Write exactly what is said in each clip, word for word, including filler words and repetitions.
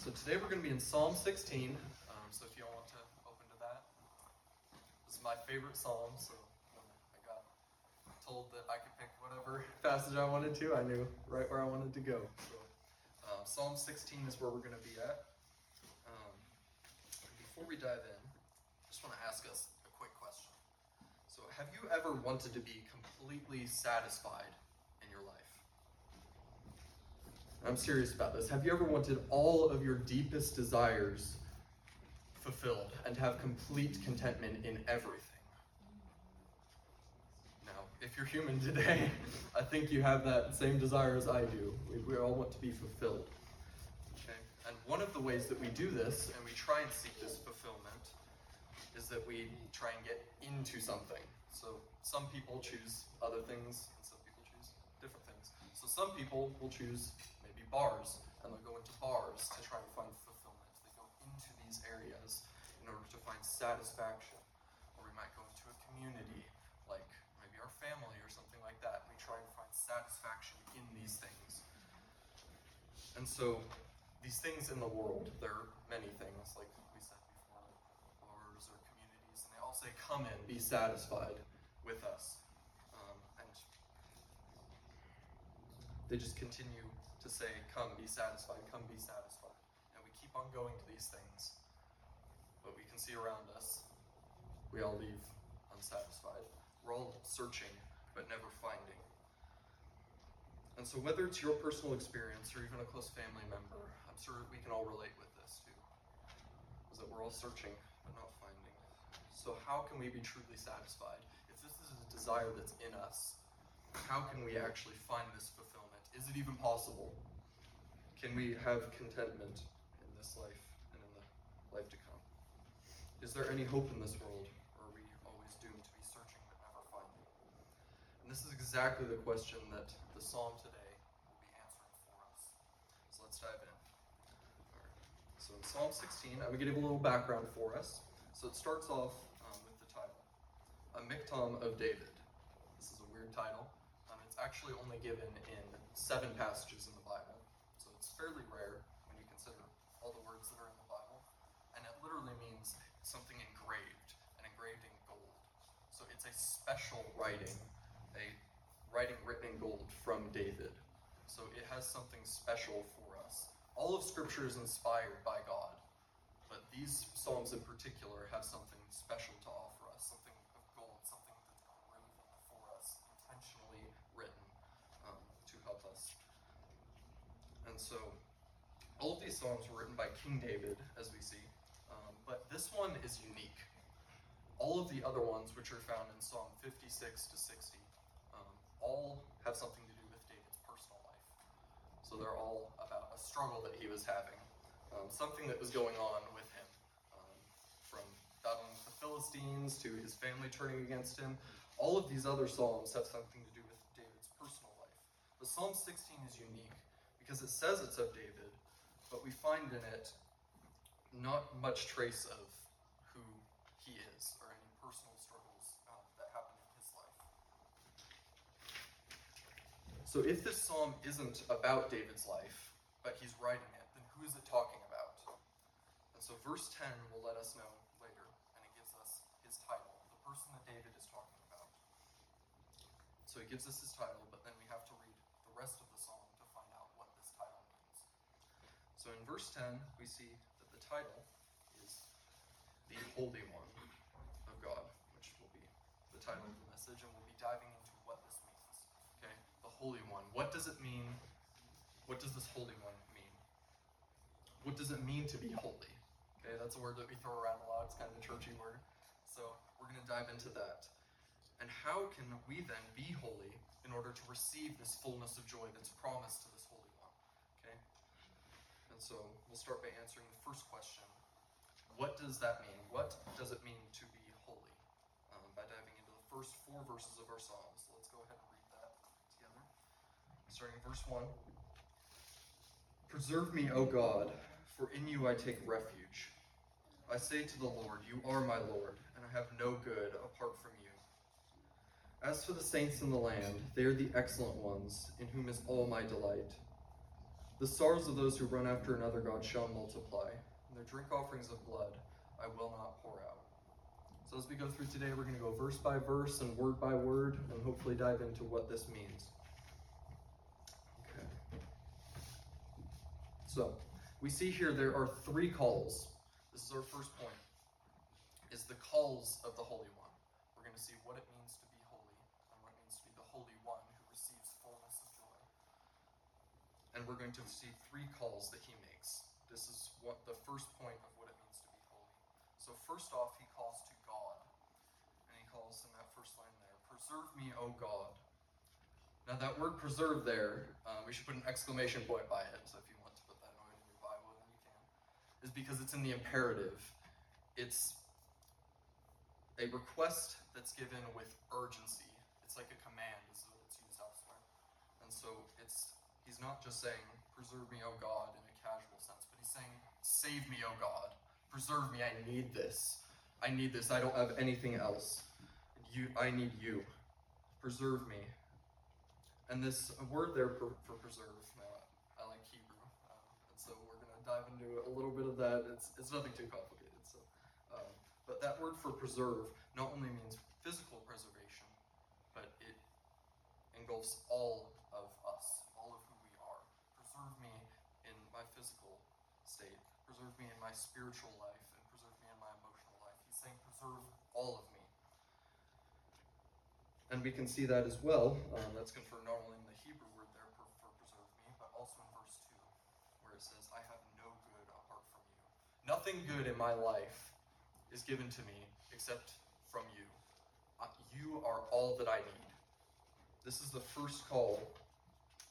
So today we're going to be in Psalm sixteen, um, so if you all want to open to that. This is my favorite psalm, so when I got told that I could pick whatever passage I wanted to, I knew right where I wanted to go. So um, Psalm sixteen is where we're going to be at. Um, before we dive in, I just want to ask us a quick question. So have you ever wanted to be completely satisfied in your life? I'm serious about this. Have you ever wanted all of your deepest desires fulfilled and have complete contentment in everything? Now, if you're human today, I think you have that same desire as I do. We, we all want to be fulfilled. Okay? And one of the ways that we do this, and we try and seek this fulfillment, is that we try and get into something. So some people choose other things, and some people choose different things. So some people will choose maybe bars, and they'll go into bars to try and find fulfillment. They go into these areas in order to find satisfaction. Or we might go into a community, like maybe our family or something like that. We try and find satisfaction in these things. And so these things in the world, there are many things, like we said before, like bars or communities, and they all say, come in, be satisfied with us. Um, and They just continue to say, come, be satisfied, come, be satisfied. And we keep on going to these things. But we can see around us, we all leave unsatisfied. We're all searching, but never finding. And so whether it's your personal experience or even a close family member, I'm sure we can all relate with this too, is that we're all searching, but not finding. So how can we be truly satisfied? If this is a desire that's in us, how can we actually find this fulfillment? Is it even possible? Can we have contentment in this life and in the life to come? Is there any hope in this world, or are we always doomed to be searching but never finding? And this is exactly the question that the psalm today will be answering for us. So let's dive in. All right. So in Psalm sixteen, I'm going to give a little background for us. So it starts off um, with the title, A Miktam of David. This is a weird title. Um, it's actually only given in seven passages in the Bible, so it's fairly rare when you consider all the words that are in the Bible, and it literally means something engraved, and engraved in gold. So it's a special writing, a writing written in gold from David. So it has something special for us. All of Scripture is inspired by God, but these Psalms in particular have something special to offer us, something of gold, something that's engraved for us, intentionally written um, to help us. And so all of these psalms were written by King David, as we see, um, but this one is unique. All of the other ones, which are found in Psalm fifty-six to sixty, um, all have something to do with David's personal life. So they're all about a struggle that he was having, um, something that was going on with him, um, from battling the Philistines to his family turning against him. All of these other psalms have something to do with David's personal life. But Psalm sixteen is unique because it says it's of David, but we find in it not much trace of who he is or any personal struggles uh, that happened in his life. So if this psalm isn't about David's life, but he's writing it, then who is it talking about? And so verse ten will let us know later, and it gives us his title, the person that David is talking about. So he gives us his title, but then we have to read the rest of the psalm to find out what this title means. So in verse ten, we see that the title is the Holy One of God, which will be the title of the message, and we'll be diving into what this means. Okay, the Holy One. What does it mean? What does this Holy One mean? What does it mean to be holy? Okay, that's a word that we throw around a lot. It's kind of a churchy word. So we're going to dive into that. And how can we then be holy in order to receive this fullness of joy that's promised to this Holy One? Okay? And so we'll start by answering the first question. What does that mean? What does it mean to be holy? Um, by diving into the first four verses of our psalm. So let's go ahead and read that together. Starting in verse one. Preserve me, O God, for in you I take refuge. I say to the Lord, you are my Lord, and I have no good apart from you. As for the saints in the land, they are the excellent ones, in whom is all my delight. The sorrows of those who run after another god shall multiply, and their drink offerings of blood I will not pour out. So as we go through today, we're going to go verse by verse and word by word, and hopefully dive into what this means. Okay. So we see here there are three calls. This is our first point, is the calls of the Holy One. We're going to see what it means to be holy and what it means to be the Holy One who receives fullness of joy. And we're going to see three calls that he makes. This is what the first point of what it means to be holy. So first off, he calls to God. And he calls in that first line there, "Preserve me, O God." Now that word preserve there, uh, we should put an exclamation point by it. So if you want to put that on in your Bible, then you can. Is because it's in the imperative. It's a request that's given with urgency. It's like a command, is what it's used elsewhere. And so it's he's not just saying, "Preserve me, O God," in a casual sense, but he's saying, "Save me, O God. Preserve me, I need this. I need this, I don't have anything else. You, I need you. Preserve me." And this word there for, for preserve, now, I like Hebrew, um, and so we're going to dive into a little bit of that. It's, it's nothing too complicated, so... Um, But that word for preserve not only means physical preservation, but it engulfs all of us, all of who we are. Preserve me in my physical state. Preserve me in my spiritual life, and preserve me in my emotional life. He's saying preserve all of me. And we can see that as well. Um, that's confirmed not only in the Hebrew word there for, for preserve me, but also in verse two, where it says, "I have no good apart from you." Nothing good in my life is given to me except from you. Uh, you are all that I need. This is the first call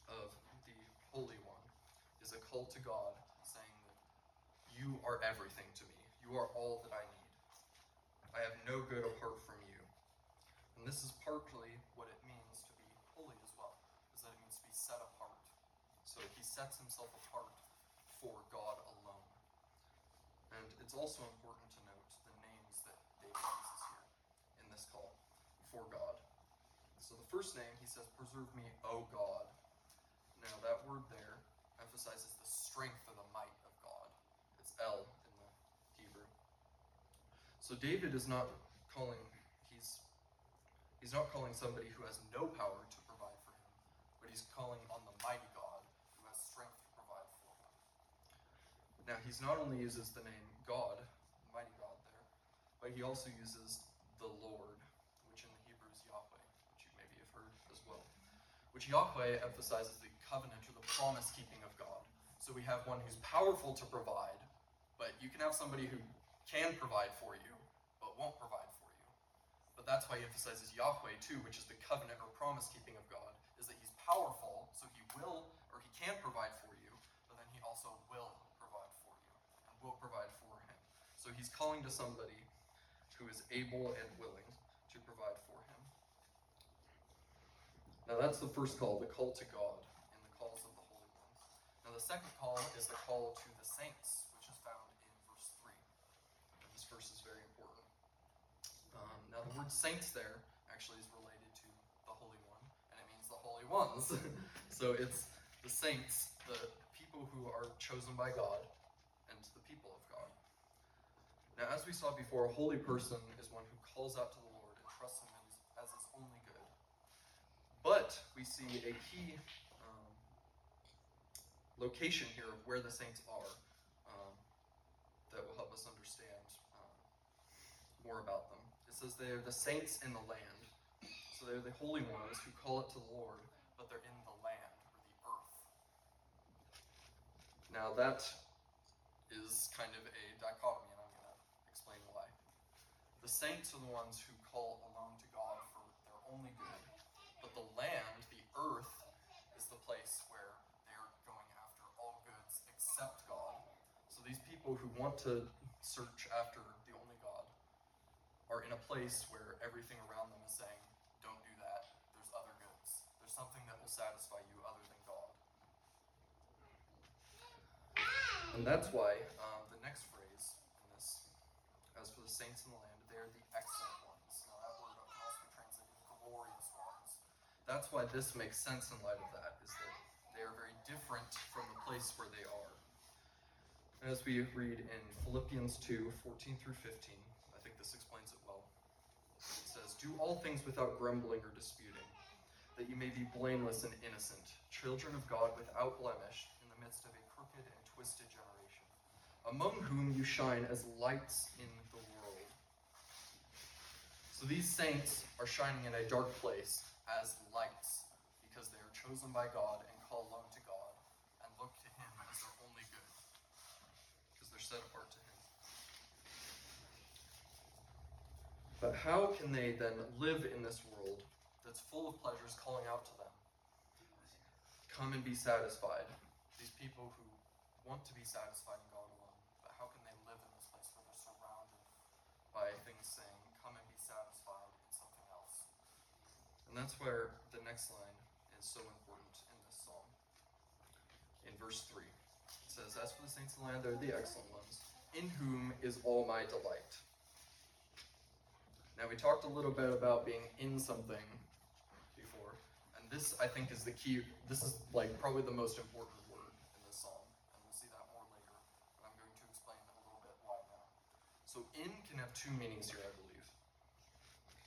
of the Holy One, is a call to God saying that you are everything to me. You are all that I need. I have no good apart from you. And this is partly what it means to be holy as well, is that it means to be set apart. So he sets himself apart for God alone. And it's also important to note Jesus here in this call for God. So the first name, he says, "Preserve me, O God." Now that word there emphasizes the strength or the might of God. It's El in the Hebrew. So David is not calling, he's he's not calling somebody who has no power to provide for him, but he's calling on the mighty God who has strength to provide for him. Now he's not only uses the name God, mighty God, but he also uses the Lord, which in the Hebrew is Yahweh, which you maybe have heard as well. Which Yahweh emphasizes the covenant or the promise-keeping of God. So we have one who's powerful to provide, but you can have somebody who can provide for you, but won't provide for you. But that's why he emphasizes Yahweh too, which is the covenant or promise-keeping of God, is that he's powerful, so he will, or he can provide for you, but then he also will provide for you, and will provide for him. So he's calling to somebody who is able and willing to provide for him. Now that's the first call, the call to God, and the calls of the Holy One. Now the second call is the call to the saints, which is found in verse three. And this verse is very important. Um, now the word saints there actually is related to the Holy One, and it means the Holy Ones. So it's the saints, the people who are chosen by God, and the people of God. Now, as we saw before, a holy person is one who calls out to the Lord and trusts him as his only good. But we see a key um, location here of where the saints are um, that will help us understand um, more about them. It says they are the saints in the land. So they are the holy ones who call out to the Lord, but they're in the land or the earth. Now, that is kind of a dichotomy. The saints are the ones who call alone to God for their only good, but the land, the earth, is the place where they're going after all goods except God. So these people who want to search after the only God are in a place where everything around them is saying, "Don't do that, there's other goods. There's something that will satisfy you other than God." And that's why um, the next phrase in this, as for the saints in the land, they are the excellent ones. Now that word can also be translated glorious ones. That's why this makes sense in light of that, is that They are very different from the place where they are. As we read in Philippians two, fourteen through fifteen, I think this explains it well. It says, "Do all things without grumbling or disputing, that you may be blameless and innocent, children of God without blemish, in the midst of a crooked and twisted generation, among whom you shine as lights in the world." So these saints are shining in a dark place as lights, because they are chosen by God and call alone to God and look to Him as their only good, because they're set apart to Him. But how can they then live in this world that's full of pleasures calling out to them? Come and be satisfied. These people who want to be satisfied in God alone, but how can they live in this place where they're surrounded by things saying, come and be satisfied in something else? And that's where the next line is so important in this psalm. In verse three, it says, "As for the saints of the land, they're the excellent ones, in whom is all my delight." Now, we talked a little bit about being in something before, and this, I think, is the key. This is, like, probably the most important word in this psalm, and we'll see that more later, but I'm going to explain a little bit why now. So, in can have two meanings here, I believe,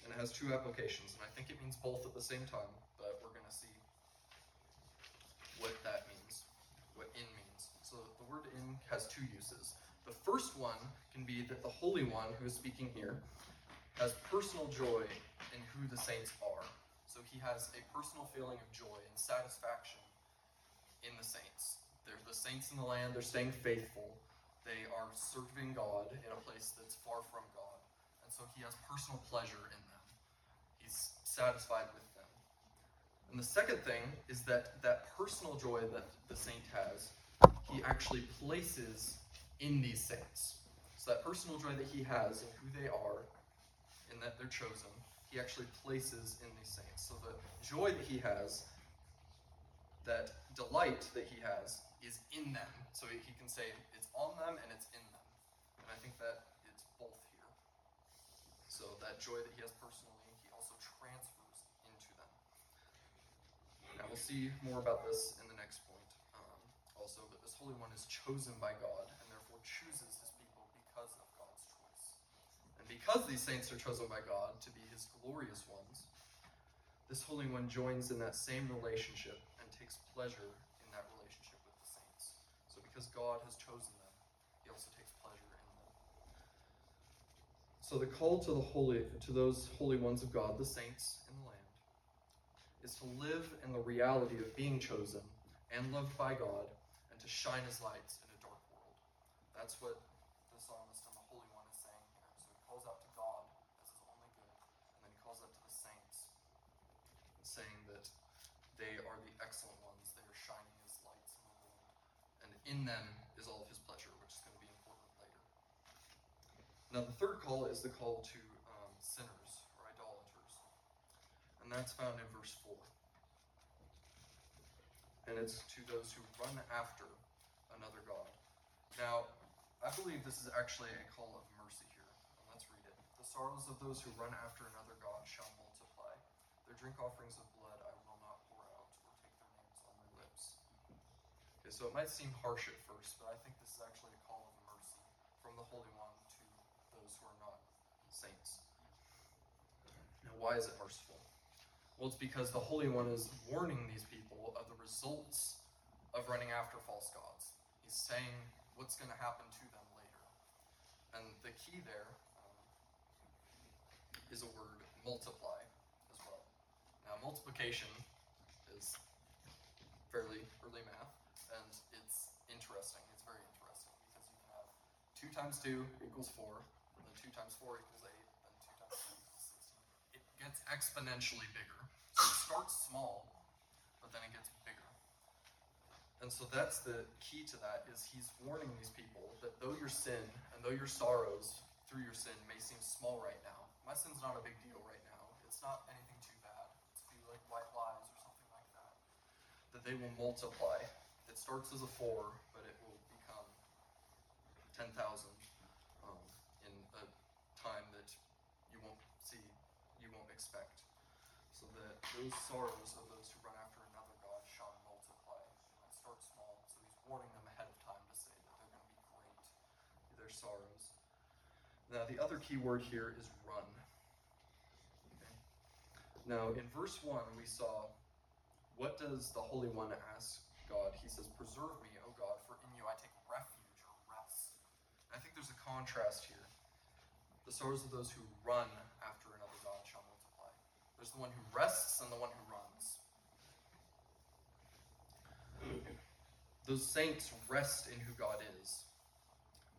and it has two applications, and I think it means both at the same time, but we're going to see what that means, what in means. So, the word in has two uses. The first one can be that the Holy One, who is speaking here, has personal joy in who the saints are. So he has a personal feeling of joy and satisfaction in the saints. They're the saints in the land. They're staying faithful. They are serving God in a place that's far from God. And so he has personal pleasure in them. He's satisfied with them. And the second thing is that that personal joy that the saint has, he actually places in these saints. So that personal joy that he has in who they are, and that they're chosen, he actually places in these saints. So the joy that he has, that delight that he has, is in them. So he can say it's on them and it's in them. And I think that it's both here. So that joy that he has personally, he also transfers into them. Now we'll see more about this in the next point um, also, but this Holy One is chosen by God and therefore chooses his people because of God's choice. And because these saints are chosen by God to be his glorious ones, this Holy One joins in that same relationship and takes pleasure in that relationship with the saints. So because God has chosen them, he also takes pleasure in them. So the call to the holy, to those holy ones of God, the saints in the land, is to live in the reality of being chosen and loved by God and to shine as lights in a dark world. That's what the psalmist and the Holy One is saying. Calls out to God as his only good, and then he calls out to the saints, saying that they are the excellent ones, they are shining as lights in the world, and in them is all of his pleasure, which is going to be important later. Now the third call is the call to um, sinners, or idolaters, and that's found in verse four, and it's to those who run after another god. Now, I believe this is actually a call of mercy here. Let's read it. "The sorrows of those who run after another god shall multiply. Their drink offerings of blood I will not pour out, or take their names on my lips." Okay, so it might seem harsh at first, but I think this is actually a call of mercy from the Holy One to those who are not saints. Now, why is it merciful? Well, it's because the Holy One is warning these people of the results of running after false gods. He's saying what's going to happen to them later. And the key there is a word, multiply, as well. Now, multiplication is fairly early math, and it's interesting. It's very interesting, because you can have two times two equals four, and then two times four equals eight, and two times two equals sixteen. It gets exponentially bigger. So it starts small, but then it gets bigger. And so that's the key to that, is he's warning these people that though your sin and though your sorrows through your sin may seem small right now, my sin's not a big deal right now. It's not anything too bad. It's be like white lies or something like that. That they will multiply. It starts as a four, but it will become ten thousand um, in a time that you won't see, you won't expect. So that those sorrows of those who run after another god shall multiply. warning them ahead of time to say that they're going to be great, their sorrows. Now, the other key word here is run. Okay. Now, in verse one, we saw, what does the Holy One ask God? He says, preserve me, O God, for in you I take refuge or rest. And I think there's a contrast here. The sorrows of those who run after another God shall multiply. There's the one who rests and the one who runs. Those saints rest in who God is,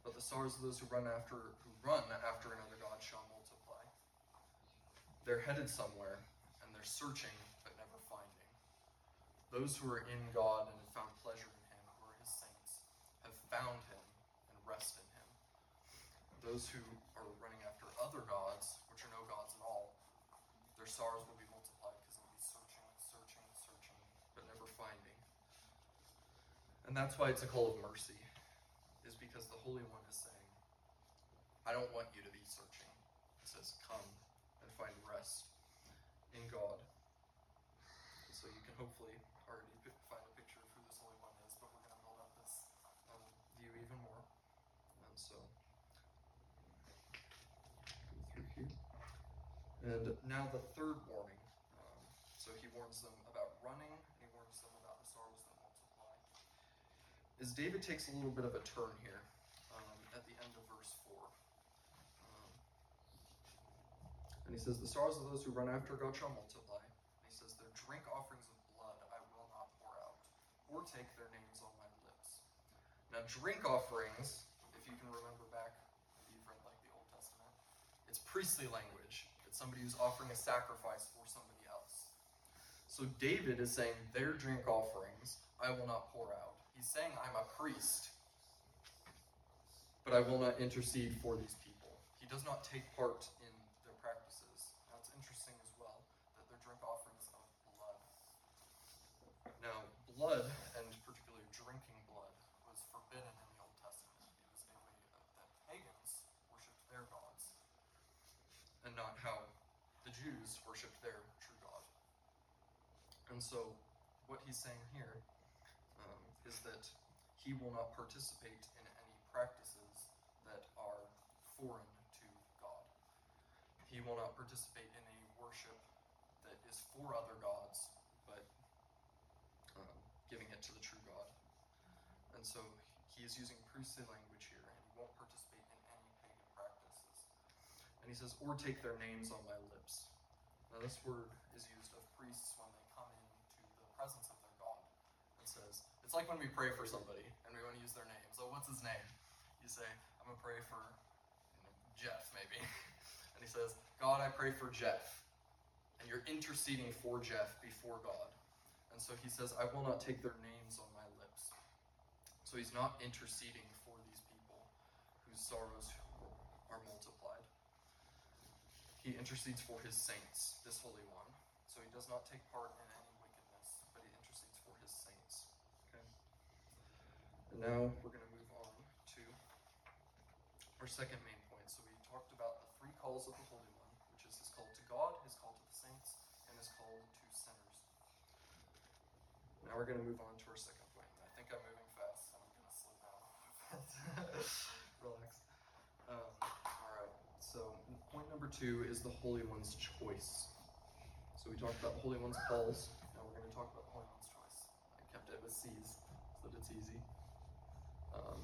but the sorrows of those who run after who run after another God shall multiply. They're headed somewhere, and they're searching but never finding. Those who are in God and have found pleasure in Him, who are His saints, have found Him and rest in Him. Those who are running after other gods, which are no gods at all, their sorrows will be multiplied because they'll be searching, searching, searching, but never finding. And that's why it's a call of mercy, is because the Holy One is saying, I don't want you to be searching. It says, come and find rest in God. So you can hopefully already find a picture of who this Holy One is, but we're going to build up this um, view even more. And so, go through here. And now the third warning. Um, so he warns them about running, and he warns them about the sorrows that multiply. As David takes a little bit of a turn here um, at the end of verse four. Um, and he says, the sorrows of those who run after God shall multiply. And he says, their drink offerings of blood I will not pour out, or take their names on my lips. Now, drink offerings, if you can remember back, if you've read like the Old Testament, it's priestly language. It's somebody who's offering a sacrifice for somebody else. So David is saying, their drink offerings I will not pour out. He's saying, I'm a priest, but I will not intercede for these people. He does not take part in their practices. Now, it's interesting as well that their drink offerings of blood. Now, blood, and particularly drinking blood, was forbidden in the Old Testament. It was a way that pagans worshipped their gods, and not how the Jews worshipped their true God. And so, what he's saying here um, is that he will not participate in any practices that are foreign to God. He will not participate in any worship that is for other gods, but um, giving it to the true God. And so, he is using priestly language here, and he won't participate in any pagan practices. And he says, or take their names on my lips. Now, this word is used of priests when they come into the presence of their God. It says, it's like when we pray for somebody and we want to use their name. So, what's his name? You say, I'm going to pray for you know, Jeff, maybe. And he says, God, I pray for Jeff. And you're interceding for Jeff before God. And so he says, I will not take their names on my lips. So he's not interceding for these people whose sorrows are multiplied. He intercedes for his saints, this Holy One. So he does not take part in any wickedness, but he intercedes for his saints. Okay. And now we're going to move on to our second main point. So we talked about the three calls of the Holy One, which is his call to God, his call to the saints, and his call to sinners. Now we're going to move on to our second point. I think I'm moving fast, and I'm going to slow down a little bit. Relax. Um, all right. So, point number two is the Holy One's choice. So we talked about the Holy One's calls. Now we're going to talk about the Holy One's choice. I kept it with C's so that it's easy. Um,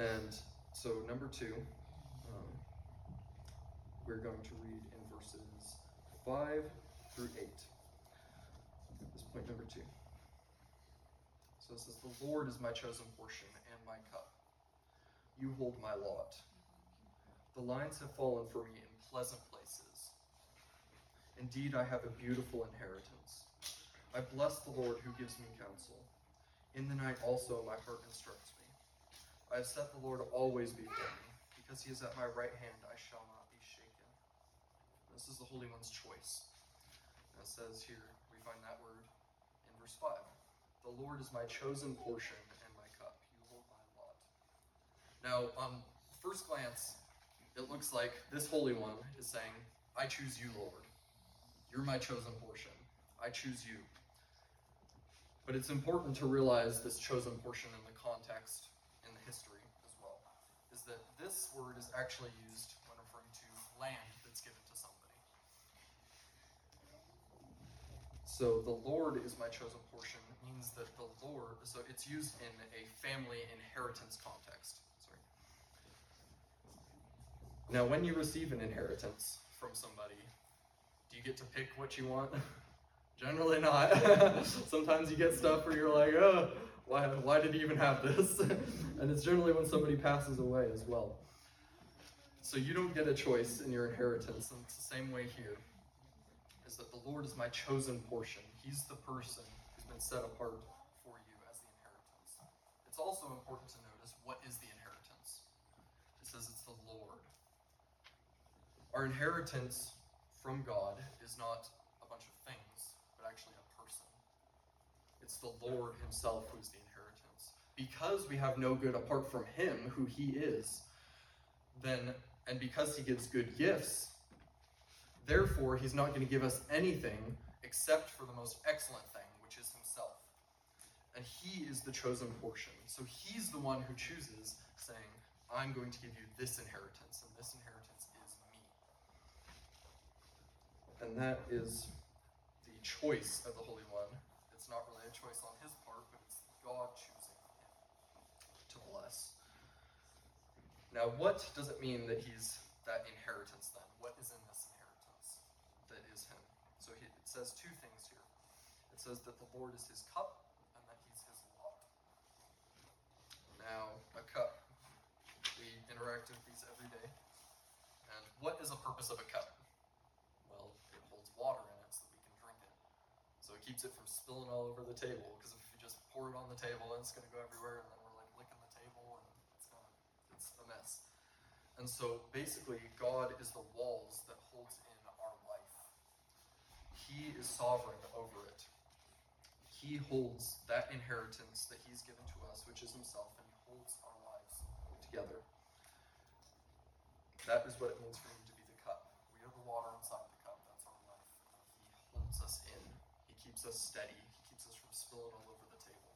and so number two, um, we're going to read in verses five through eight. This is point number two. So it says, the Lord is my chosen portion and my cup. You hold my lot. The lines have fallen for me in pleasant places. Indeed, I have a beautiful inheritance. I bless the Lord who gives me counsel. In the night also my heart instructs me. I have set the Lord always before me. Because he is at my right hand, I shall not be shaken. This is the Holy One's choice. And it says here, we find that word in verse five. The Lord is my chosen portion and my cup. You hold my lot. Now, on first glance, it looks like this Holy One is saying, I choose you, Lord. You're my chosen portion. I choose you. But it's important to realize this chosen portion in the context and the history as well, is that this word is actually used when referring to land that's given to somebody. So the Lord is my chosen portion means that the Lord, so it's used in a family inheritance context. Sorry. Now, when you receive an inheritance from somebody, do you get to pick what you want? Generally not. Sometimes you get stuff where you're like, oh, why, why did he even have this? And it's generally when somebody passes away as well. So you don't get a choice in your inheritance, and it's the same way here. Is that the Lord is my chosen portion. He's the person who's been set apart for you as the inheritance. It's also important to notice, what is the inheritance? It says it's the Lord. Our inheritance from God is not a bunch of things, but actually a person. It's the Lord himself who's the inheritance. Because we have no good apart from him, who he is, then, and because he gives good gifts, therefore, he's not going to give us anything except for the most excellent thing, which is himself. And he is the chosen portion. So he's the one who chooses, saying, I'm going to give you this inheritance, and this inheritance is me. And that is the choice of the Holy One. It's not really a choice on his part, but it's God choosing him to bless. Now, what does it mean that he's that inheritance then? What is in this inheritance? That is him. So he, it says two things here. It says that the Lord is his cup and that he's his lot. Now, a cup. We interact with these every day. And what is the purpose of a cup? Well, it holds water in it so that we can drink it. So it keeps it from spilling all over the table, because if you just pour it on the table, it's going to go everywhere, and then we're like licking the table, and it's, gonna, it's a mess. And so basically, God is the walls that holds in. He is sovereign over it. He holds that inheritance that he's given to us, which is himself, and he holds our lives together. That is what it means for him to be the cup. We are the water inside the cup. That's our life. He holds us in. He keeps us steady. He keeps us from spilling all over the table.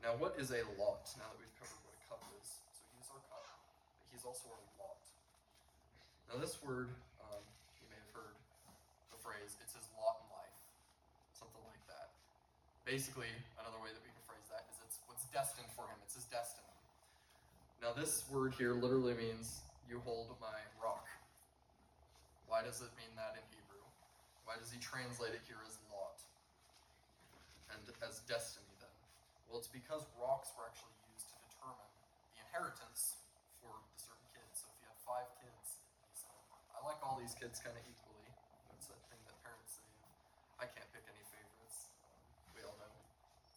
Now, what is a lot? Now that we've covered what a cup is. So he is our cup, but he's also our lot. Now, this word... Um, phrase, it's his lot in life, something like that. Basically, another way that we can phrase that is it's what's destined for him. It's his destiny. Now, this word here literally means you hold my rock. Why does it mean that in Hebrew? Why does he translate it here as lot and as destiny then? Well, it's because rocks were actually used to determine the inheritance for the certain kids. So if you had five kids, you said, I like all these kids kind of equal. That thing that parents say, I can't pick any favorites. Um, we all know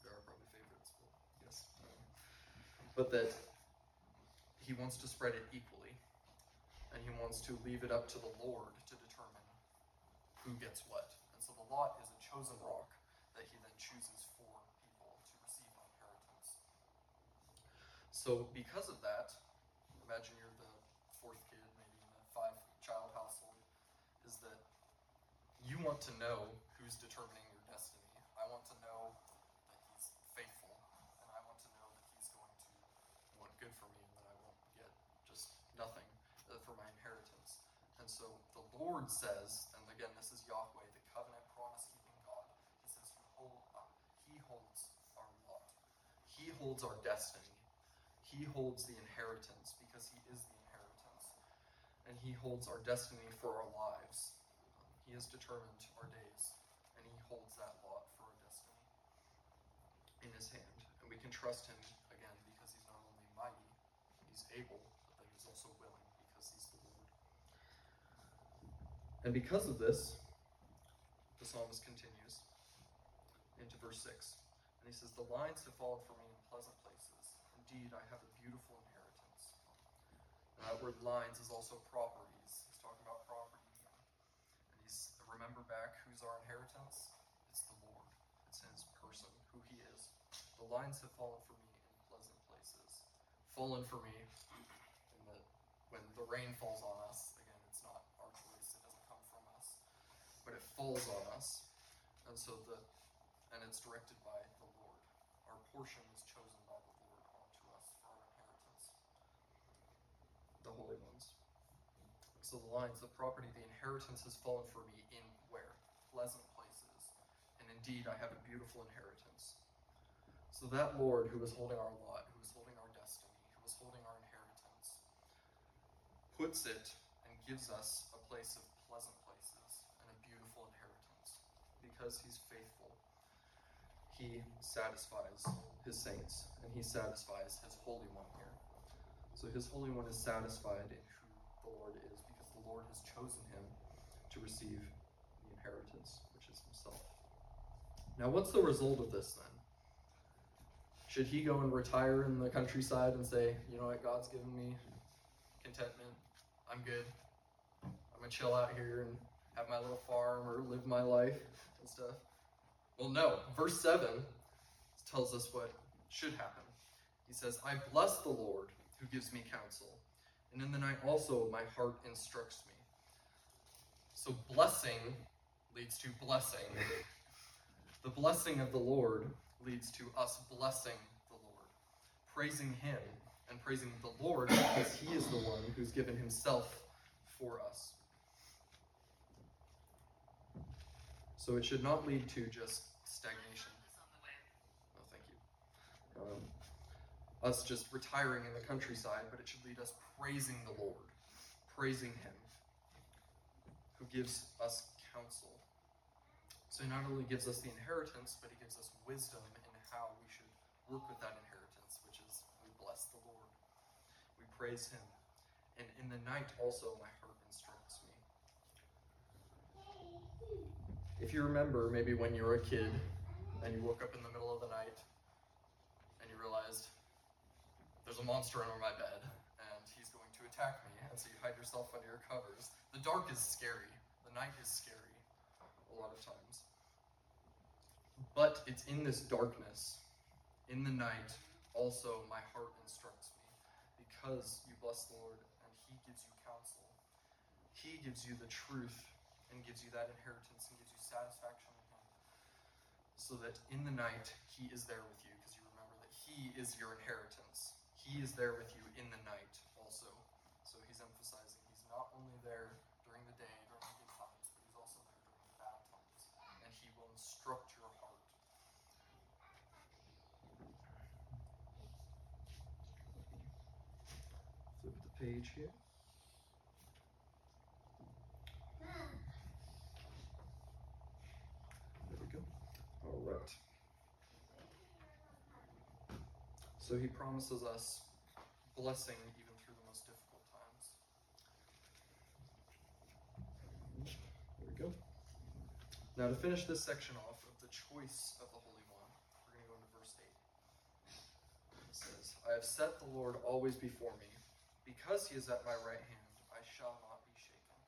there are probably favorites, but yes. Um, but that he wants to spread it equally, and he wants to leave it up to the Lord to determine who gets what. And so the lot is a chosen rock that he then chooses for people to receive an inheritance. So because of that, imagine you're the fourth kid, maybe in a five-child household, is that you want to know who's determining your destiny. I want to know that he's faithful, and I want to know that he's going to want good for me, and that I won't get just nothing for my inheritance. And so the Lord says, and again, this is Yahweh, the covenant promise-keeping God. He says, you hold up. He holds our lot. He holds our destiny. He holds the inheritance, because he is the inheritance. And he holds our destiny for our lives. He has determined our days, and he holds that lot for our destiny in his hand. And we can trust him, again, because he's not only mighty, he's able, but that he's also willing, because he's the Lord. And because of this, the psalmist continues into verse six. And he says, the lines have fallen for me in pleasant places. Indeed, I have a beautiful inheritance. And that word lines is also properties. He's talking about property. Remember back, who's our inheritance? It's the Lord. It's his person, who he is. The lines have fallen for me in pleasant places. Fallen for me, in that when the rain falls on us, again, it's not our choice, it doesn't come from us, but it falls on us. And so the and it's directed by the Lord. Our portion is chosen by the Lord unto us for our inheritance. The holy ones. So the lines, the property, the inheritance has fallen for me in where? Pleasant places. And indeed, I have a beautiful inheritance. So that Lord who was holding our lot, who was holding our destiny, who was holding our inheritance, puts it and gives us a place of pleasant places and a beautiful inheritance because he's faithful. He satisfies his saints, and he satisfies his Holy One here. So his Holy One is satisfied in who the Lord is because the Lord has chosen him to receive the inheritance, which is himself. Now, what's the result of this then? Should he go and retire in the countryside and say, you know what, God's given me contentment, I'm good, I'm gonna chill out here and have my little farm or live my life and stuff? Well, no. Verse seven tells us what should happen. He says, I bless the Lord who gives me counsel, and in the night also my heart instructs me. So blessing leads to blessing. The blessing of the Lord leads to us blessing the Lord, praising him and praising the Lord because he is the one who's given himself for us. So it should not lead to just stagnation. No, thank you. Um, us just retiring in the countryside, but it should lead us praising the Lord, praising him who gives us counsel. So he not only gives us the inheritance, but he gives us wisdom in how we should work with that inheritance, which is we bless the Lord. We praise him. And in the night also my heart instructs me. If you remember, maybe when you were a kid and you woke up in the middle of the night and you realized there's a monster under my bed and he's going to attack me, and so you hide yourself under your covers. The dark is scary. The night is scary. A lot of times. But it's in this darkness, in the night, also my heart instructs me, because you bless the Lord and he gives you counsel. He gives you the truth and gives you that inheritance and gives you satisfaction in him, so that in the night he is there with you, because you remember that he is your inheritance. He is there with you in the night also. So he's emphasizing he's not only there during the day, during the good times, but he's also there during the bad times, and he will instruct your heart. Flip the page here. There we go. All right. So he promises us blessing even through the most difficult. Now, to finish this section off of the choice of the Holy One, we're going to go into verse eight. It says, I have set the Lord always before me. Because he is at my right hand, I shall not be shaken.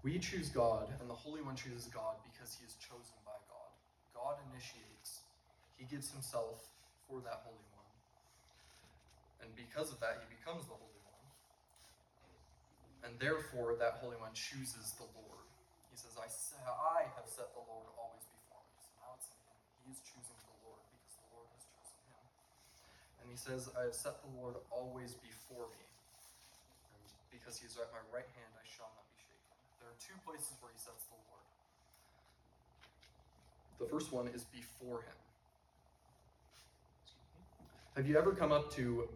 We choose God, and the Holy One chooses God because he is chosen by God. God initiates. He gives himself for that Holy One. And because of that, he becomes the Holy One. And therefore, that Holy One chooses the Lord. He says, I, I have set the Lord always before me. So now it's in him. He is choosing the Lord because the Lord has chosen him. And he says, I have set the Lord always before me. And because he is at my right hand, I shall not be shaken. There are two places where he sets the Lord. The first one is before him. Have you ever come up to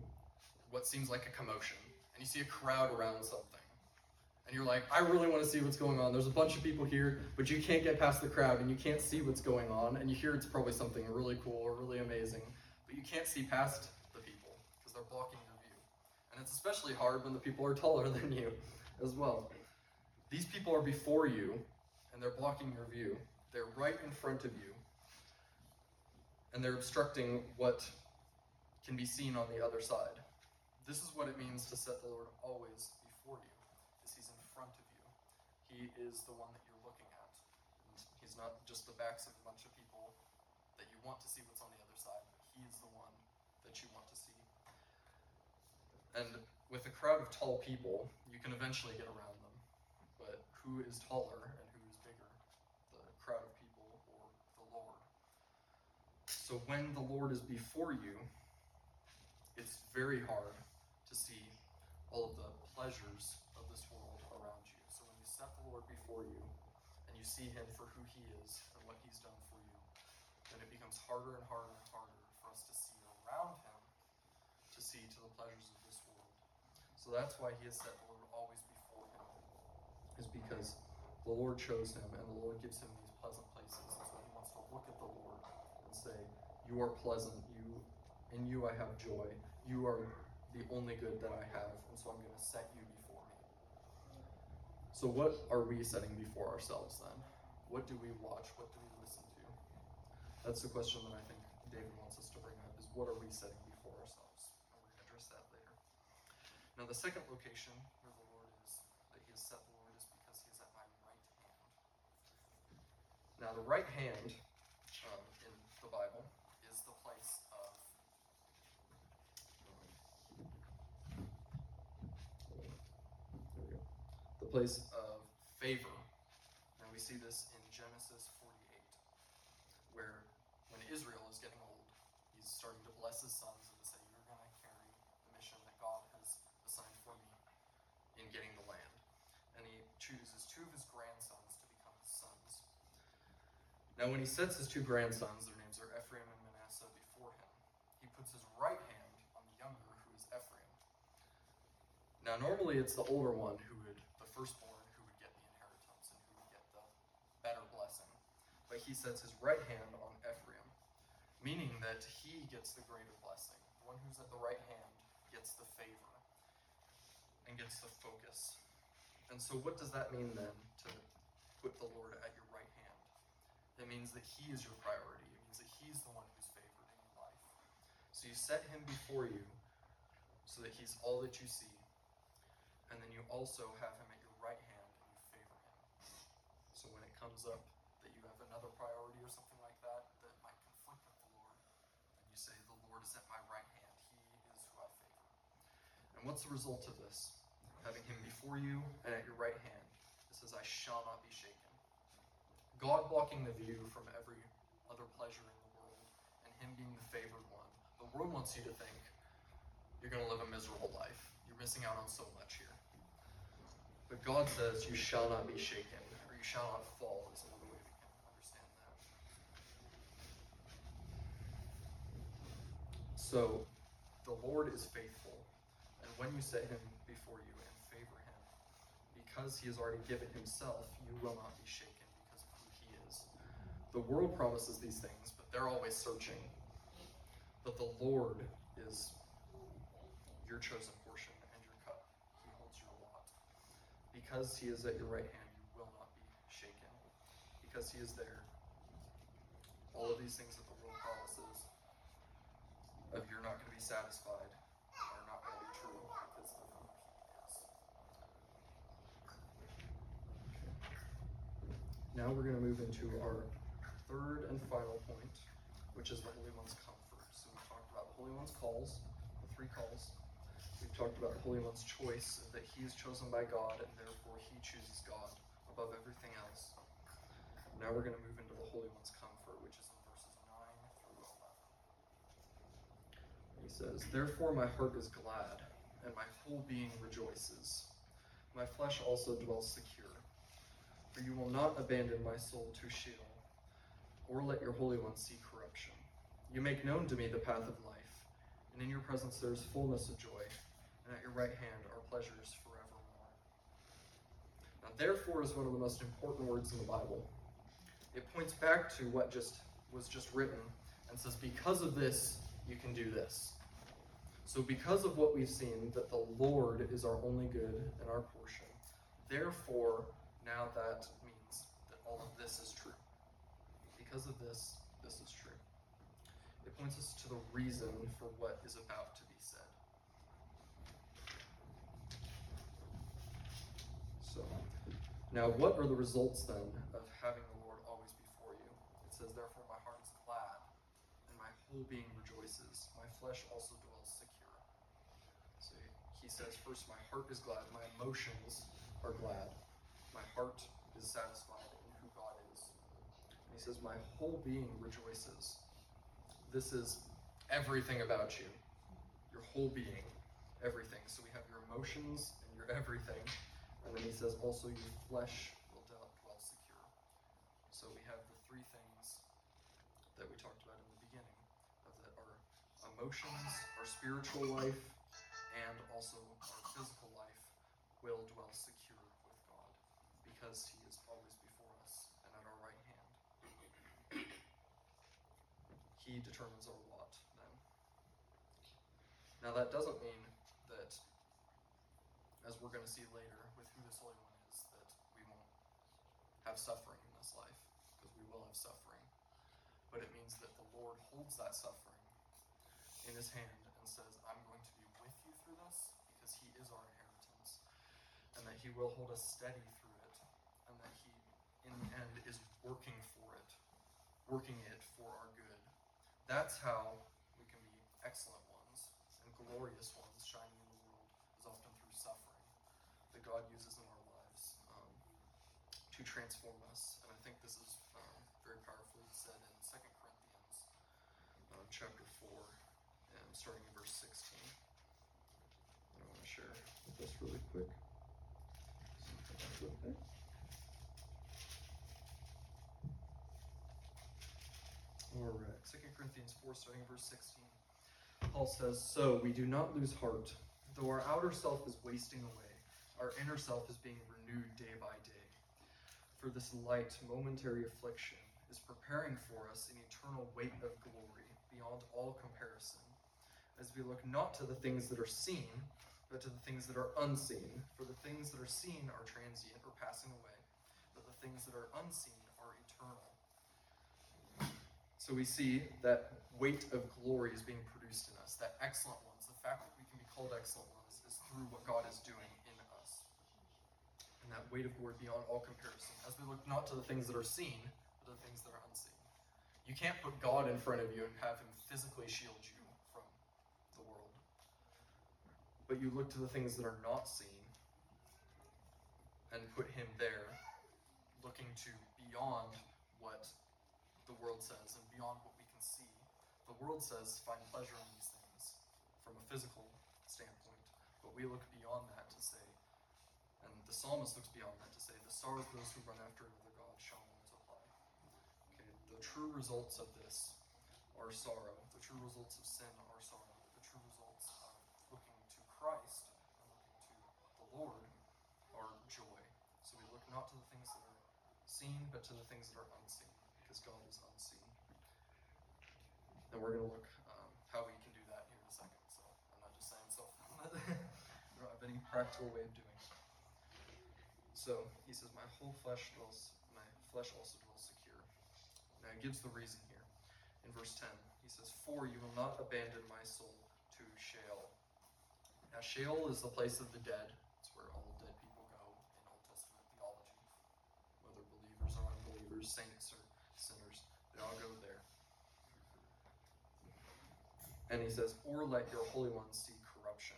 what seems like a commotion? And you see a crowd around something. And you're like, I really want to see what's going on. There's a bunch of people here, but you can't get past the crowd and you can't see what's going on. And you hear it's probably something really cool or really amazing, but you can't see past the people because they're blocking your view. And it's especially hard when the people are taller than you as well. These people are before you and they're blocking your view. They're right in front of you and they're obstructing what can be seen on the other side. This is what it means to set the Lord always before you, is he's in front of you. He is the one that you're looking at. And he's not just the backs of a bunch of people that you want to see what's on the other side, but he is the one that you want to see. And with a crowd of tall people, you can eventually get around them. But who is taller and who is bigger? The crowd of people So when the Lord is before you, it's very hard to see all of the pleasures of this world around you. So when you set the Lord before you, and you see him for who he is and what he's done for you, then it becomes harder and harder and harder for us to see around him, to see to the pleasures of this world. So that's why he has set the Lord always before him, is because the Lord chose him, and the Lord gives him these pleasant places. And so he wants to look at the Lord and say, you are pleasant, you in you I have joy, you are the only good that I have, and so I'm going to set you before me. So what are we setting before ourselves then? What do we watch? What do we listen to? That's the question that I think David wants us to bring up, is what are we setting before ourselves? And we're going to address that later. Now the second location where the Lord is, that he has set the Lord, is because he is at my right hand. Now the right hand um, in the Bible is the place of place of favor. And we see this in Genesis forty-eight, where when Israel is getting old, he's starting to bless his sons and to say, you're going to carry the mission that God has assigned for me in getting the land. And he chooses two of his grandsons to become his sons. Now when he sets his two grandsons, their names are Ephraim and Manasseh, before him, he puts his right hand on the younger, who is Ephraim. Now normally it's the older one who would firstborn who would get the inheritance and who would get the better blessing. But he sets his right hand on Ephraim, meaning that he gets the greater blessing. The one who's at the right hand gets the favor and gets the focus. And so what does that mean then, to put the Lord at your right hand? That means that he is your priority. It means that he's the one who's favored in your life. So you set him before you so that he's all that you see, and then you also have him at right hand and you favor him. So when it comes up that you have another priority or something like that that might conflict with the Lord, and you say, the Lord is at my right hand, he is who I favor. And what's the result of this? Having him before you and at your right hand, it says, I shall not be shaken. God blocking the view from every other pleasure in the world, and him being the favored one. The world wants you to think you're going to live a miserable life. You're missing out on so much here. But God says, you shall not be shaken, or you shall not fall, is another way we can understand that. So, the Lord is faithful, and when you set him before you and favor him, because he has already given himself, you will not be shaken because of who he is. The world promises these things, but they're always searching. But the Lord is your chosen portion. Because he is at your right hand, you will not be shaken. Because he is there, all of these things that the world promises of you're not going to be satisfied are not going to be true because of who he is. Now we're going to move into our third and final point, which is the Holy One's comfort. So we talked about the Holy One's calls, the three calls. We've talked about the Holy One's choice, that he is chosen by God, and therefore he chooses God above everything else. Now we're going to move into the Holy One's comfort, which is in verses nine through eleven. He says, therefore my heart is glad, and my whole being rejoices. My flesh also dwells secure. For you will not abandon my soul to Sheol, or let your Holy One see corruption. You make known to me the path of life, and in your presence there is fullness of joy, and at your right hand are pleasures forevermore. Now, therefore is one of the most important words in the Bible. It points back to what just was just written and says, because of this, you can do this. So because of what we've seen, that the Lord is our only good and our portion, therefore, now that means that all of this is true. Because of this, this is true. It points us to the reason for what is about to be said. So, now what are the results then of having the Lord always before you? It says, therefore my heart is glad, and my whole being rejoices. My flesh also dwells secure. So he says, first, my heart is glad, my emotions are glad. My heart is satisfied in who God is. And he says, my whole being rejoices. This is everything about you, your whole being, everything. So we have your emotions and your everything. And then he says also your flesh will dwell secure. So we have the three things that we talked about in the beginning, of the, our emotions, our spiritual life, and also our physical life will dwell secure with God, because he is always before us and at our right hand. He determines our lot then. Now that doesn't mean that, as we're going to see later with who this Holy One is, that we won't have suffering in this life, because we will have suffering. But it means that the Lord holds that suffering in his hand and says, I'm going to be with you through this, because he is our inheritance, and that he will hold us steady through it, and that he in the end is working for it, working it for our good. That's how we can be excellent ones and glorious ones shining in the world, is often through suffering that God uses in our lives um, to transform us. And I think this is um, very powerfully said in Second Corinthians um, chapter four, and starting in verse sixteen. I want to share this really quick. All right, Second Corinthians four, starting in verse sixteen. Paul says, so we do not lose heart, though our outer self is wasting away, our inner self is being renewed day by day. For this light, momentary affliction is preparing for us an eternal weight of glory beyond all comparison, as we look not to the things that are seen, but to the things that are unseen. For the things that are seen are transient or passing away, but the things that are unseen are eternal. So we see that weight of glory is being produced in us, that excellent ones, the fact that we can be called excellent ones is through what God is doing in us. And that weight of glory beyond all comparison, as we look not to the things that are seen, but to the things that are unseen. You can't put God in front of you and have him physically shield you from the world. But you look to the things that are not seen and put him there, looking to beyond what the world says and beyond what we can see. The world says find pleasure in these things from a physical standpoint, but we look beyond that to say, and the psalmist looks beyond that to say, the sorrow of those who run after another God shall multiply. Okay, the true results of this are sorrow. The true results of sin are sorrow. The true results of looking to Christ and looking to the Lord are joy. So we look not to the things that are seen, but to the things that are unseen. God is unseen. And we're going to look um, how we can do that here in a second. So I'm not just saying stuff. I don't have any practical way of doing it. So he says, my whole flesh dwells, my flesh also dwells secure. Now he gives the reason here. In verse ten, he says, for you will not abandon my soul to Sheol. Now Sheol is the place of the dead. It's where all dead people go in Old Testament theology. Whether believers or unbelievers, saints or sinners, they all go there. And he says, or let your Holy One see corruption.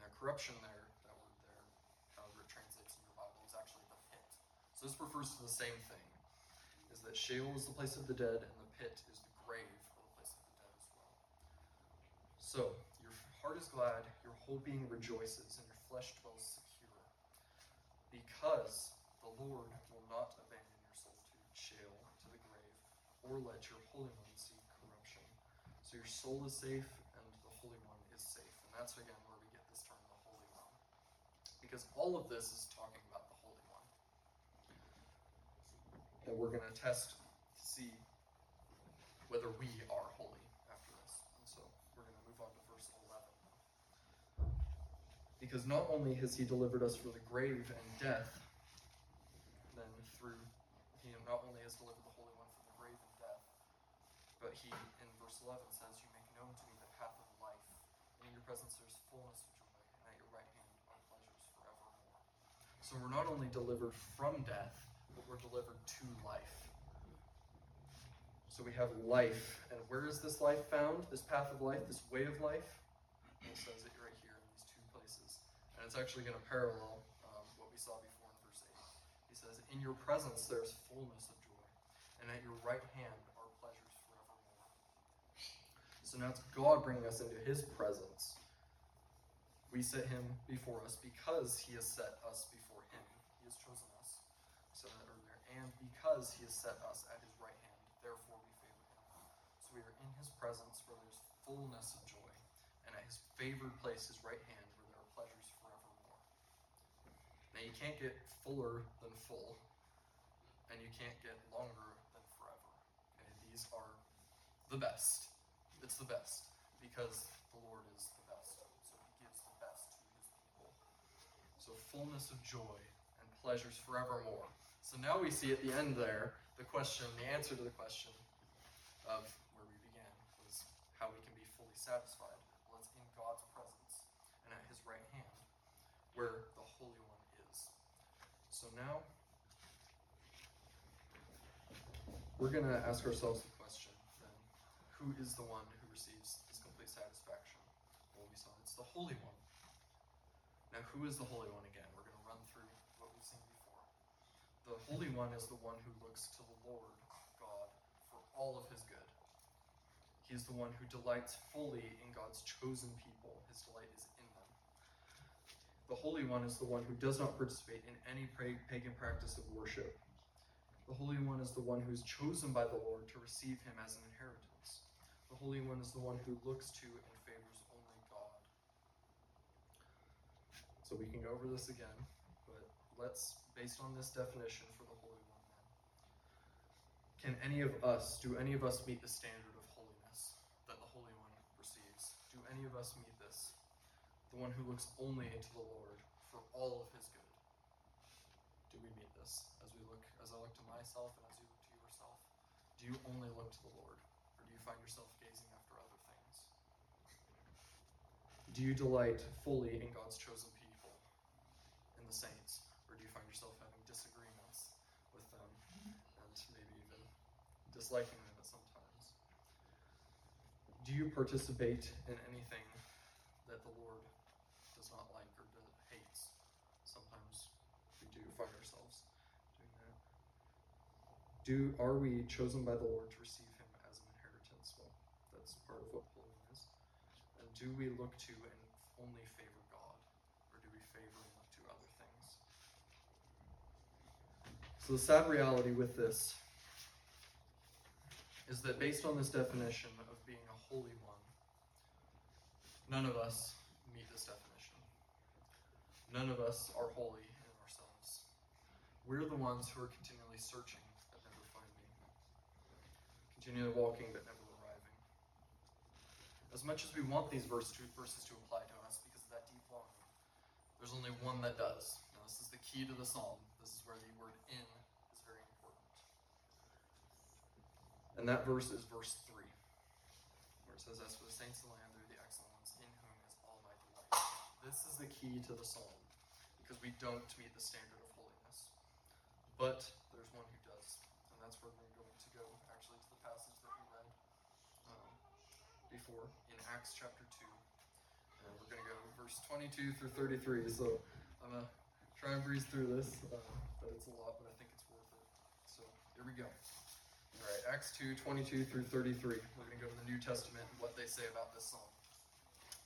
Now corruption there, that word there, however it translates in your Bible, is actually the pit. So this refers to the same thing, is that Sheol is the place of the dead, and the pit is the grave or the place of the dead as well. So your heart is glad, your whole being rejoices, and your flesh dwells secure, because the Lord will not abandon your soul to Sheol, or let your Holy One see corruption. So your soul is safe, and the Holy One is safe. And that's, again, where we get this term, the Holy One. Because all of this is talking about the Holy One. And we're going to test to see whether we are holy after this. And so we're going to move on to verse eleven. Because not only has he delivered us from the grave and death, then through, he not only has delivered the Holy One from the grave and death, but he, in verse eleven, says, you make known to me the path of life, and in your presence there is fullness of joy, and at your right hand are pleasures forevermore. So we're not only delivered from death, but we're delivered to life. So we have life, and where is this life found? This path of life, this way of life? And it says it right here in these two places. And it's actually going to parallel um, what we saw before in verse eight. He says, in your presence there is fullness of joy, and at your right hand are pleasures forevermore. So now it's God bringing us into his presence. We set him before us because he has set us before him. He has chosen us. We said that earlier. And because he has set us at his right hand, therefore we favor him. So we are in his presence where there's fullness of joy. And at his favored place, his right hand, where there are pleasures forevermore. Now you can't get fuller than full. And you can't get longer than forever. And these are the best. It's the best. Because the Lord is the best. So fullness of joy and pleasures forevermore. So now we see at the end there, the question, the answer to the question of where we began was how we can be fully satisfied. Well, it's in God's presence and at his right hand where the Holy One is. So now we're going to ask ourselves the question, then, who is the one who receives this complete satisfaction? Well, we saw it's the Holy One. Now, who is the Holy One again? We're going to run through what we've seen before. The Holy One is the one who looks to the Lord God for all of his good. He is the one who delights fully in God's chosen people. His delight is in them. The Holy One is the one who does not participate in any pagan practice of worship. The Holy One is the one who is chosen by the Lord to receive him as an inheritance. The Holy One is the one who looks to and favors only God. So we can go over this again, but let's, based on this definition for the Holy One, then. Can any of us, do any of us meet the standard of holiness that the Holy One receives? Do any of us meet this? The one who looks only to the Lord for all of his good. Do we meet this? As we look, as I look to myself and as you look to yourself, do you only look to the Lord? Or do you find yourself gazing after other things? Do you delight fully in God's chosen people? The saints, or do you find yourself having disagreements with them and maybe even disliking them at sometimes? Do you participate in anything that the Lord does not like or hates? Sometimes we do find ourselves doing that. Do are we chosen by the Lord to receive him as an inheritance? Well, that's part of what holy is. And do we look to and only favor God, or do we favor him? So the sad reality with this is that based on this definition of being a holy one, none of us meet this definition. None of us are holy in ourselves. We're the ones who are continually searching but never finding, continually walking but never arriving. As much as we want these verses to apply to us because of that deep longing, there's only one that does. Now this is the key to the psalm. This is where the word in is very important. And that verse is verse three, where it says, "As for the saints of the land, they are the excellent ones, in whom is all my delight." This is the key to the psalm, because we don't meet the standard of holiness. But there's one who does, and that's where we're going to go, actually, to the passage that we read um, before in Acts chapter two. And we're going to go verse twenty-two through thirty-three, so I'm going to try and breeze through this, uh, but it's a lot, but I think it's worth it. So, here we go. Alright, Acts two, twenty-two through thirty-three. We're going to go to the New Testament and what they say about this psalm.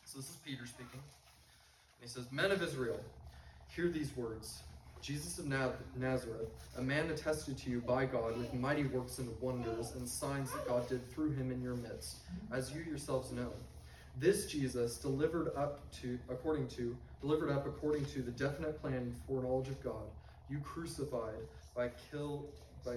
So this is Peter speaking. And he says, "Men of Israel, hear these words. Jesus of Nazareth, a man attested to you by God with mighty works and wonders and signs that God did through him in your midst, as you yourselves know. This Jesus, delivered up to, according to, delivered up according to the definite plan and foreknowledge of God, you crucified by kill, by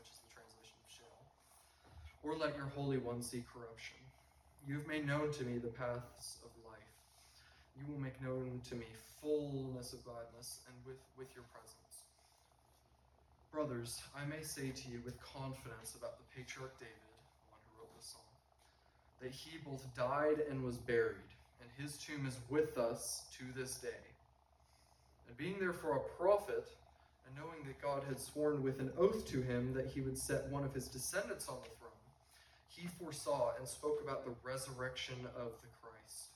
which is the translation of Sheol, "'or let your Holy One see corruption. You have made known to me the paths of life. You will make known to me fullness of gladness and with, with your presence. Brothers, I may say to you with confidence about the patriarch David,'" the one who wrote this psalm, "'that he both died and was buried, and his tomb is with us to this day. And being therefore a prophet, and knowing that God had sworn with an oath to him that he would set one of his descendants on the throne, he foresaw and spoke about the resurrection of the Christ,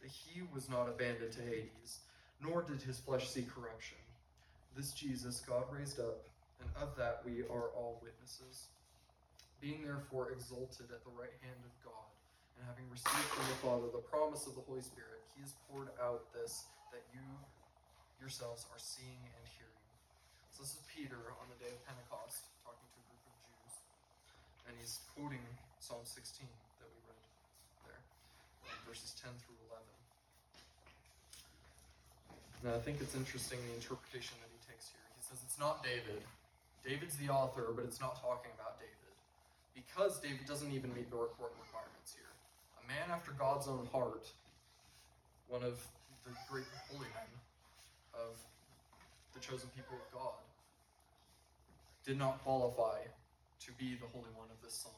that he was not abandoned to Hades, nor did his flesh see corruption. This Jesus God raised up, and of that we are all witnesses. Being therefore exalted at the right hand of God, and having received from the Father the promise of the Holy Spirit, he has poured out this that you yourselves are seeing and hearing. So this is Peter on the day of Pentecost, talking to a group of Jews, and he's quoting Psalm sixteen that we read there, verses ten through eleven. Now I think it's interesting the interpretation that he takes here. He says it's not David. David's the author, but it's not talking about David, because David doesn't even meet the requirements here. A man after God's own heart, one of the great holy men of the chosen people of God, did not qualify to be the Holy One of this psalm.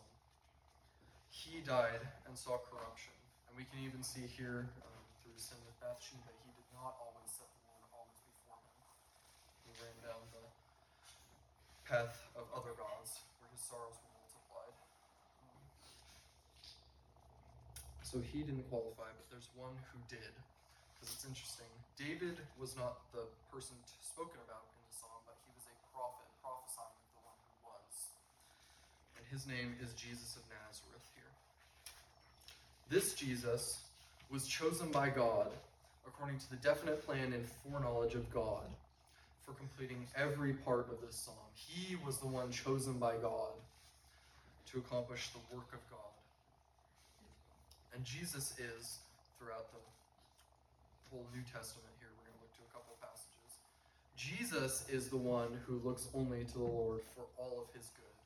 He died and saw corruption. And we can even see here, um, through the sin with Bathsheba, that he did not always set the Lord always before him. He ran down the path of other gods, where his sorrows were. So he didn't qualify, but there's one who did, because it's interesting. David was not the person spoken about in the psalm, but he was a prophet prophesying of the one who was. And his name is Jesus of Nazareth here. This Jesus was chosen by God according to the definite plan and foreknowledge of God for completing every part of this psalm. He was the one chosen by God to accomplish the work of God. And Jesus is, throughout the whole New Testament here, we're going to look to a couple of passages, Jesus is the one who looks only to the Lord for all of his good,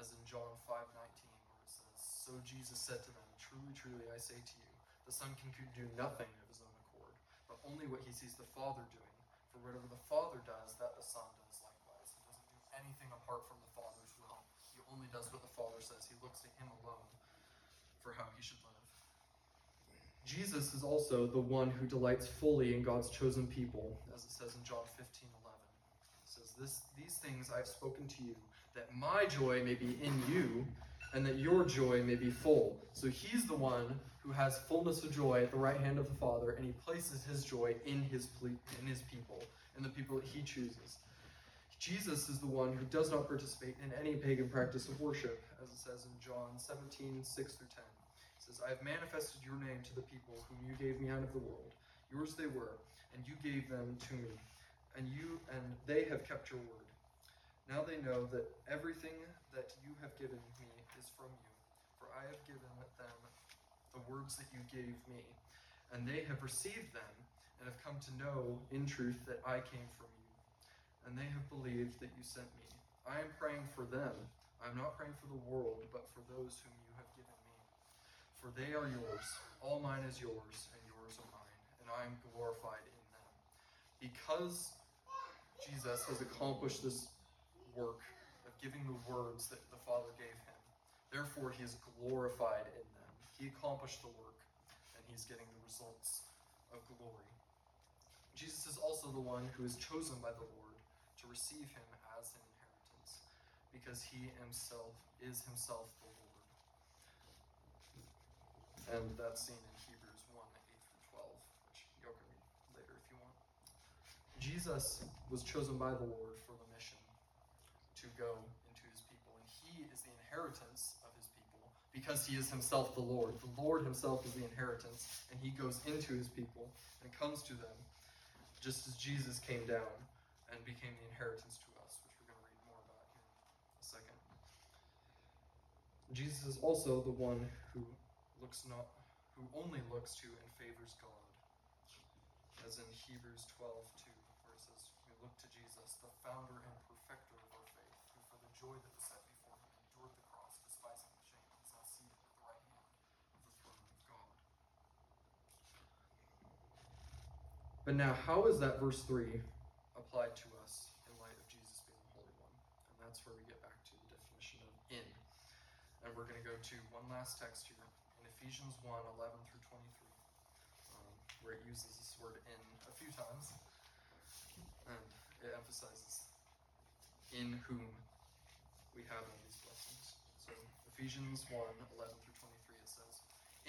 as in John five nineteen, where it says, "So Jesus said to them, truly, truly, I say to you, the Son can do nothing of his own accord, but only what he sees the Father doing. For whatever the Father does, that the Son does likewise. He doesn't do anything apart from the Father's will. He only does what the Father says. He looks to him alone for how he should live." Jesus is also the one who delights fully in God's chosen people, as it says in John fifteen eleven. It says, this, these things I have spoken to you, that my joy may be in you, and that your joy may be full. So he's the one who has fullness of joy at the right hand of the Father, and he places his joy in his, in his people, in the people that he chooses. Jesus is the one who does not participate in any pagan practice of worship, as it says in John seventeen six through ten. Says, "I have manifested your name to the people whom you gave me out of the world. Yours they were, and you gave them to me, and you and they have kept your word. Now they know that everything that you have given me is from you, for I have given them the words that you gave me, and they have received them, and have come to know in truth that I came from you, and they have believed that you sent me. I am praying for them. I am not praying for the world, but for those whom you have given me. For they are yours, all mine is yours, and yours are mine, and I am glorified in them." Because Jesus has accomplished this work of giving the words that the Father gave him, therefore he is glorified in them. He accomplished the work, and he's getting the results of glory. Jesus is also the one who is chosen by the Lord to receive him as an inheritance, because he himself is himself the Lord. And that's seen in Hebrews one eight through twelve, which y'all can read later if you want. Jesus was chosen by the Lord for the mission to go into his people, and he is the inheritance of his people because he is himself the Lord. The Lord himself is the inheritance, and he goes into his people and comes to them, just as Jesus came down and became the inheritance to us, which we're going to read more about here in a second. Jesus is also the one who looks not, who only looks to and favors God, as in Hebrews twelve two, where it says, "We look to Jesus, the founder and perfecter of our faith, who for the joy that was set before him endured the cross, despising the shame, and is now seated at the right hand of the throne of God." But now, how is that verse three applied to us in light of Jesus being the Holy One? And that's where we get back to the definition of in. And we're going to go to one last text here. Ephesians one eleven through twenty-three. Um, where it uses this word in a few times, and it emphasizes in whom we have all these blessings. So Ephesians one, eleven through twenty-three, it says,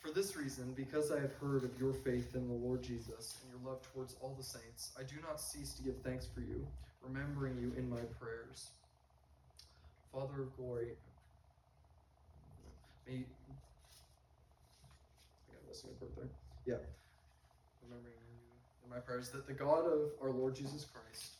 "For this reason, because I have heard of your faith in the Lord Jesus and your love towards all the saints, I do not cease to give thanks for you, remembering you in my prayers. Father of glory..." May you... I got this part there. Yeah. "Remembering you in my prayers, that the God of our Lord Jesus Christ,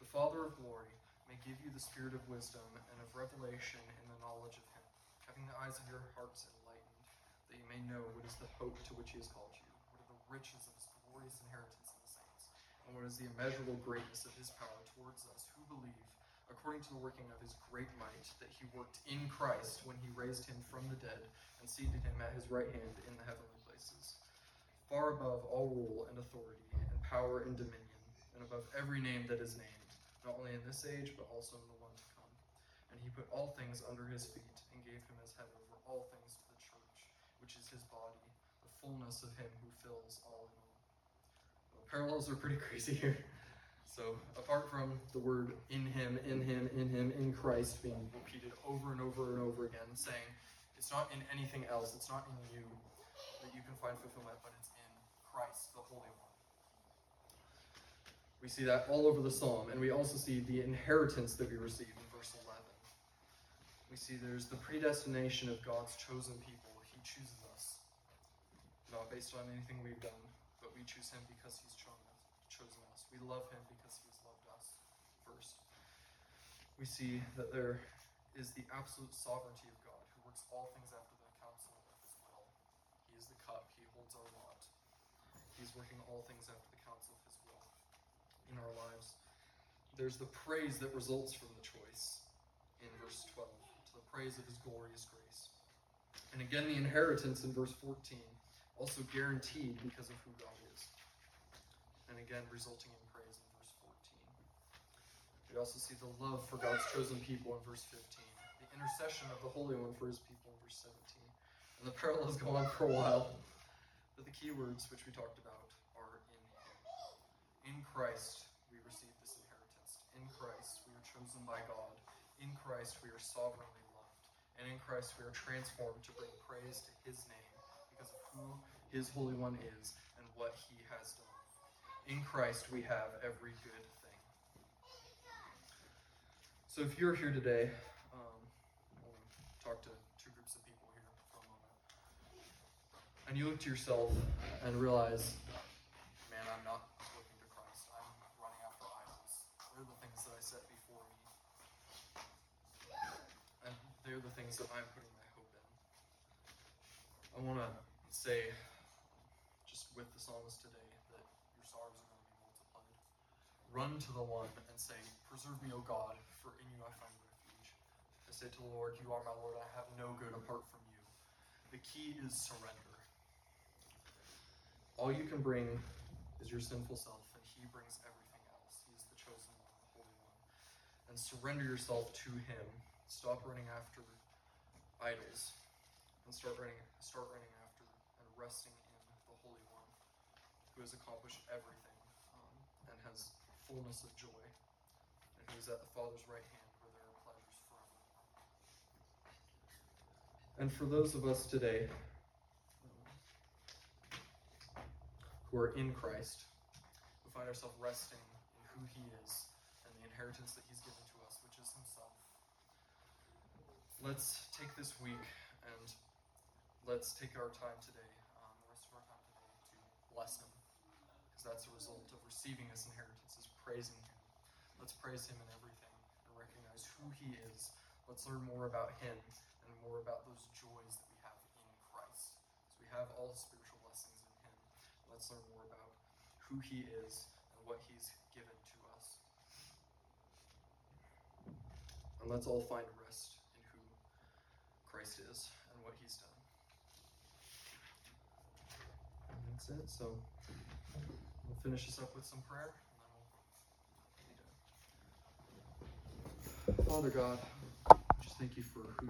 the Father of glory, may give you the spirit of wisdom and of revelation in the knowledge of him, having the eyes of your hearts enlightened, that you may know what is the hope to which he has called you, what are the riches of his glorious inheritance in the saints, and what is the immeasurable greatness of his power towards us who believe, according to the working of his great might, that he worked in Christ when he raised him from the dead and seated him at his right hand in the heavenly places, far above all rule and authority and power and dominion, and above every name that is named, not only in this age but also in the one to come. And he put all things under his feet and gave him as head over all things to the which is his body, the fullness of him who fills all in all." The parallels are pretty crazy here. So apart from the word in him, in him, in him, in Christ being repeated over and over and over again, saying it's not in anything else, it's not in you that you can find fulfillment, but it's in Christ, the Holy One. We see that all over the psalm, and we also see the inheritance that we receive in verse eleven. We see there's the predestination of God's chosen people. Chooses us, not based on anything we've done, but we choose him because he's chosen us. We love him because he's loved us first. We see that there is the absolute sovereignty of God, who works all things after the counsel of his will. He is the cup, he holds our lot. He's working all things after the counsel of his will in our lives. There's the praise that results from the choice in verse twelve, to the praise of his glorious grace. And again, the inheritance in verse fourteen, also guaranteed because of who God is. And again, resulting in praise in verse fourteen. We also see the love for God's chosen people in verse fifteen, the intercession of the Holy One for his people in verse seventeen. And the parallels go on for a while, but the key words which we talked about are in him. In Christ, we receive this inheritance. In Christ, we are chosen by God. In Christ, we are sovereignly. And in Christ we are transformed to bring praise to his name because of who his Holy One is and what he has done. In Christ we have every good thing. So if you're here today, um, I'll talk to two groups of people here for a moment. And you look to yourself and realize, man, I'm not looking to Christ. I'm running after idols. They're the things that I set before me. They're the things that I'm putting my hope in. I want to say, just with the psalmist today, that your sorrows are going to be multiplied. Run to the one and say, "Preserve me, O God, for in you I find refuge." I say to the Lord, "You are my Lord, I have no good apart from you." The key is surrender. All you can bring is your sinful self, and he brings everything else. He is the chosen one, the Holy One. And surrender yourself to him. Stop running after idols and start running, start running after and resting in the Holy One, who has accomplished everything um, and has fullness of joy, and who is at the Father's right hand where there are pleasures forever. And for those of us today um, who are in Christ, who find ourselves resting in who he is and the inheritance that he's given to us, which is himself, let's take this week and let's take our time today, um, the rest of our time today, to bless him. Because that's the result of receiving this inheritance, is praising him. Let's praise him in everything and recognize who he is. Let's learn more about him and more about those joys that we have in Christ. So we have all the spiritual blessings in him. Let's learn more about who he is and what he's given to us. And let's all find rest in who Christ is and what he's done. And that's it. So we'll finish this up with some prayer. And then we'll be done. Father God, just thank you for who